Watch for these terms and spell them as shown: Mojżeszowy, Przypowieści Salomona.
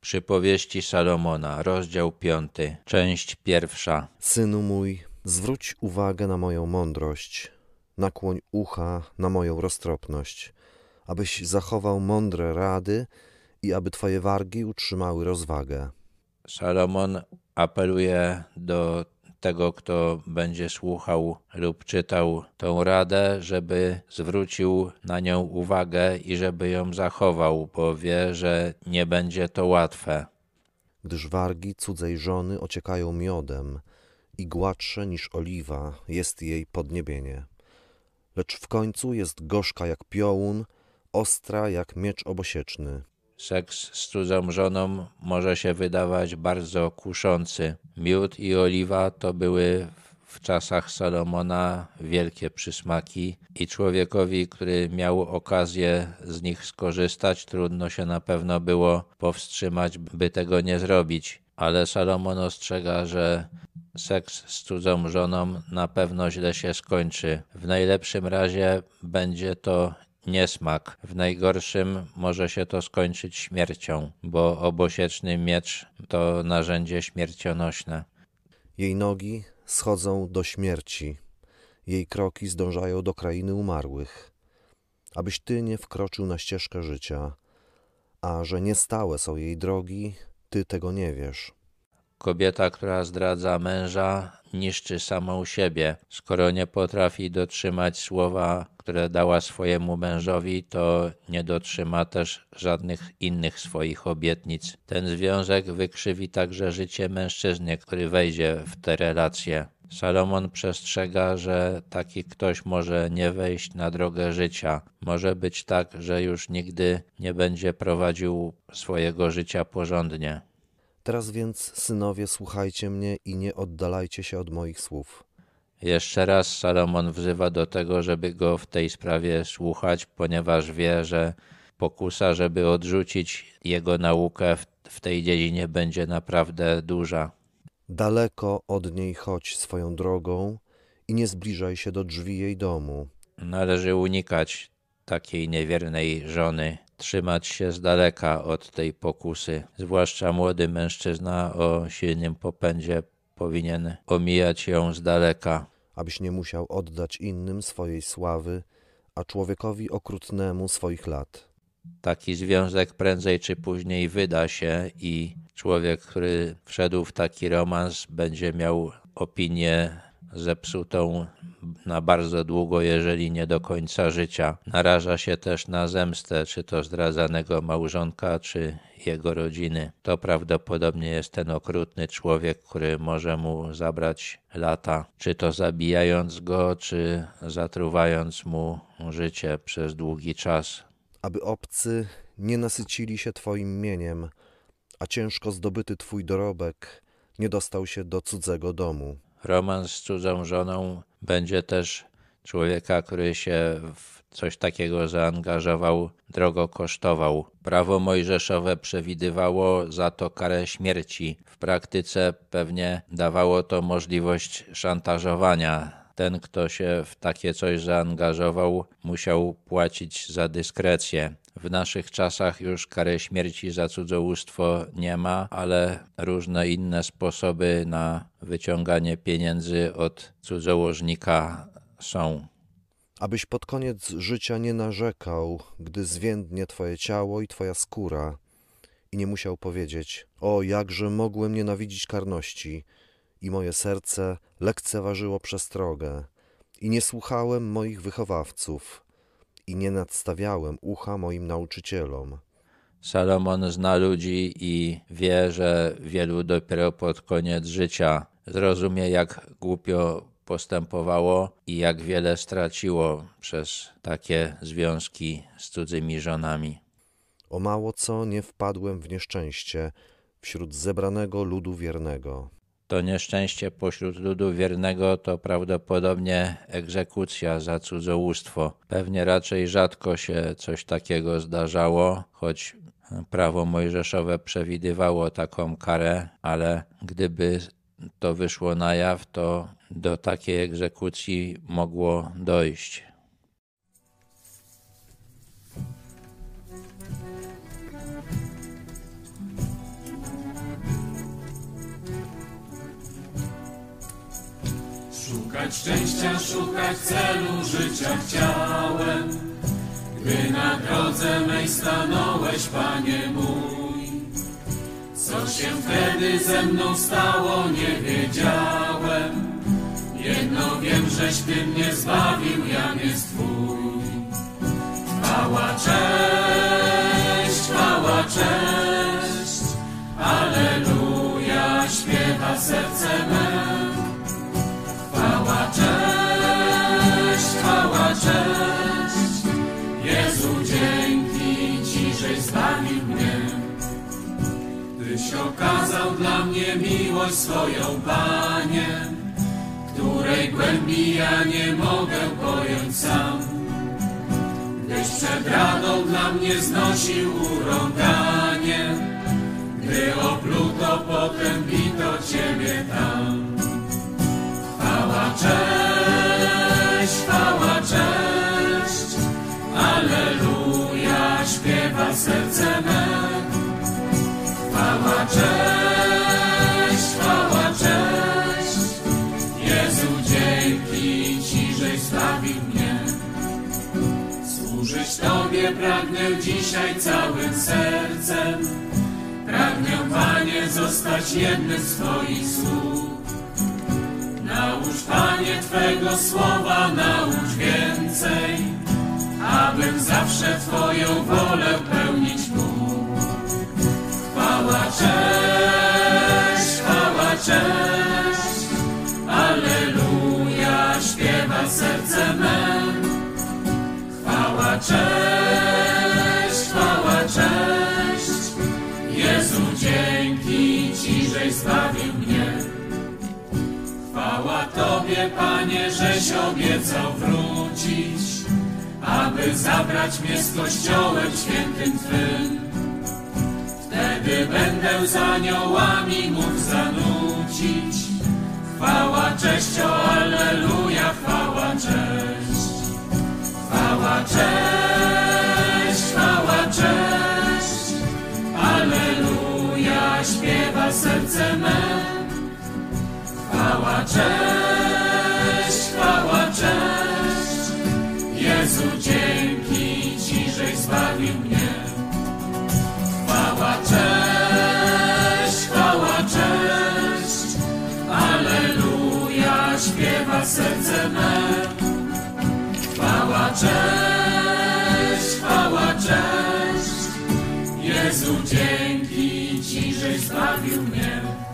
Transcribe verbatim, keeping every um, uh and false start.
Przypowieści Salomona, rozdział piąty, część pierwsza. Synu mój, zwróć uwagę na moją mądrość, nakłoń ucha na moją roztropność, abyś zachował mądre rady i aby twoje wargi utrzymały rozwagę. Salomon apeluje do tego, kto będzie słuchał lub czytał tą radę, żeby zwrócił na nią uwagę i żeby ją zachował, bo wie, że nie będzie to łatwe. Gdyż wargi cudzej żony ociekają miodem i gładsze niż oliwa jest jej podniebienie. Lecz w końcu jest gorzka jak piołun, ostra jak miecz obosieczny. Seks z cudzą żoną może się wydawać bardzo kuszący. Miód i oliwa to były w czasach Salomona wielkie przysmaki i człowiekowi, który miał okazję z nich skorzystać, trudno się na pewno było powstrzymać, by tego nie zrobić. Ale Salomon ostrzega, że seks z cudzą żoną na pewno źle się skończy. W najlepszym razie będzie to niesmak. W najgorszym może się to skończyć śmiercią, bo obosieczny miecz to narzędzie śmiercionośne. Jej nogi schodzą do śmierci, jej kroki zdążają do krainy umarłych. Abyś ty nie wkroczył na ścieżkę życia, a że niestałe są jej drogi, ty tego nie wiesz. Kobieta, która zdradza męża, niszczy samą siebie. Skoro nie potrafi dotrzymać słowa, które dała swojemu mężowi, to nie dotrzyma też żadnych innych swoich obietnic. Ten związek wykrzywi także życie mężczyzny, który wejdzie w te relacje. Salomon przestrzega, że taki ktoś może nie wejść na drogę życia. Może być tak, że już nigdy nie będzie prowadził swojego życia porządnie. Teraz więc, synowie, słuchajcie mnie i nie oddalajcie się od moich słów. Jeszcze raz Salomon wzywa do tego, żeby go w tej sprawie słuchać, ponieważ wie, że pokusa, żeby odrzucić jego naukę w tej dziedzinie będzie naprawdę duża. Daleko od niej chodź swoją drogą i nie zbliżaj się do drzwi jej domu. Należy unikać takiej niewiernej żony. Trzymać się z daleka od tej pokusy. Zwłaszcza młody mężczyzna o silnym popędzie powinien omijać ją z daleka. Abyś nie musiał oddać innym swojej sławy, a człowiekowi okrutnemu swoich lat. Taki związek prędzej czy później wyda się i człowiek, który wszedł w taki romans, będzie miał opinię zepsutą na bardzo długo, jeżeli nie do końca życia. Naraża się też na zemstę, czy to zdradzanego małżonka, czy jego rodziny. To prawdopodobnie jest ten okrutny człowiek, który może mu zabrać lata, czy to zabijając go, czy zatruwając mu życie przez długi czas. Aby obcy nie nasycili się twoim mieniem, a ciężko zdobyty twój dorobek nie dostał się do cudzego domu. Romans z cudzą żoną będzie też człowieka, który się w coś takiego zaangażował, drogo kosztował. Prawo mojżeszowe przewidywało za to karę śmierci. W praktyce pewnie dawało to możliwość szantażowania. Ten, kto się w takie coś zaangażował, musiał płacić za dyskrecję. W naszych czasach już kary śmierci za cudzołóstwo nie ma, ale różne inne sposoby na wyciąganie pieniędzy od cudzołożnika są. Abyś pod koniec życia nie narzekał, gdy zwiędnie twoje ciało i twoja skóra i nie musiał powiedzieć: o, jakże mogłem nienawidzić karności i moje serce lekceważyło przestrogę i nie słuchałem moich wychowawców. I nie nadstawiałem ucha moim nauczycielom. Salomon zna ludzi i wie, że wielu dopiero pod koniec życia zrozumie, jak głupio postępowało i jak wiele straciło przez takie związki z cudzymi żonami. O mało co nie wpadłem w nieszczęście wśród zebranego ludu wiernego. To nieszczęście pośród ludu wiernego to prawdopodobnie egzekucja za cudzołóstwo. Pewnie raczej rzadko się coś takiego zdarzało, choć prawo mojżeszowe przewidywało taką karę, ale gdyby to wyszło na jaw, to do takiej egzekucji mogło dojść. Lecz szczęścia szukać celu życia chciałem, gdy na drodze mej stanąłeś, Panie mój. Co się wtedy ze mną stało, nie wiedziałem. Jedno wiem, żeś Ty mnie zbawił, ja nie Twój. Chwała, cześć, chwała, cześć, alleluja, śpiewa serce me. Chwała, cześć, chwała, cześć, Jezu, dzięki Ci, żeś zbawił mnie. Tyś okazał dla mnie miłość swoją, Panie, której głębi ja nie mogę pojąć sam. Gdyś przed radą dla mnie znosił urąganie, gdy opluto potem bito Ciebie tam. Chwała, cześć, chwała, cześć, alleluja, śpiewa serce me. Chwała, cześć, chwała, cześć, Jezu, dzięki Ci, żeś zbawił mnie. Służyć Tobie pragnę dzisiaj całym sercem, pragnę, Panie, zostać jednym z Twoich słów. Naucz, Panie, Twego słowa, naucz więcej, abym zawsze Twoją wolę pełnić mógł. Chwała, cześć, chwała, cześć, alleluja, śpiewa serce me. Chwała, cześć, chwała, cześć, Jezu, dzięki Ci, żeś zbawił mnie. Chwała Tobie, Panie, żeś obiecał wrócić, aby zabrać mnie z Kościołem świętym Twym. Wtedy będę z aniołami mógł zanucić. Chwała, cześć, o alleluja, chwała, cześć. Chwała, cześć, chwała, cześć, alleluja, śpiewa serce me. Chwała, cześć, chwała, cześć, Jezu, dzięki Ci, żeś zbawił mnie. Chwała, cześć, chwała, cześć, alleluja, śpiewa serce me. Chwała, cześć, chwała, cześć, Jezu, dzięki Ci, żeś zbawił mnie.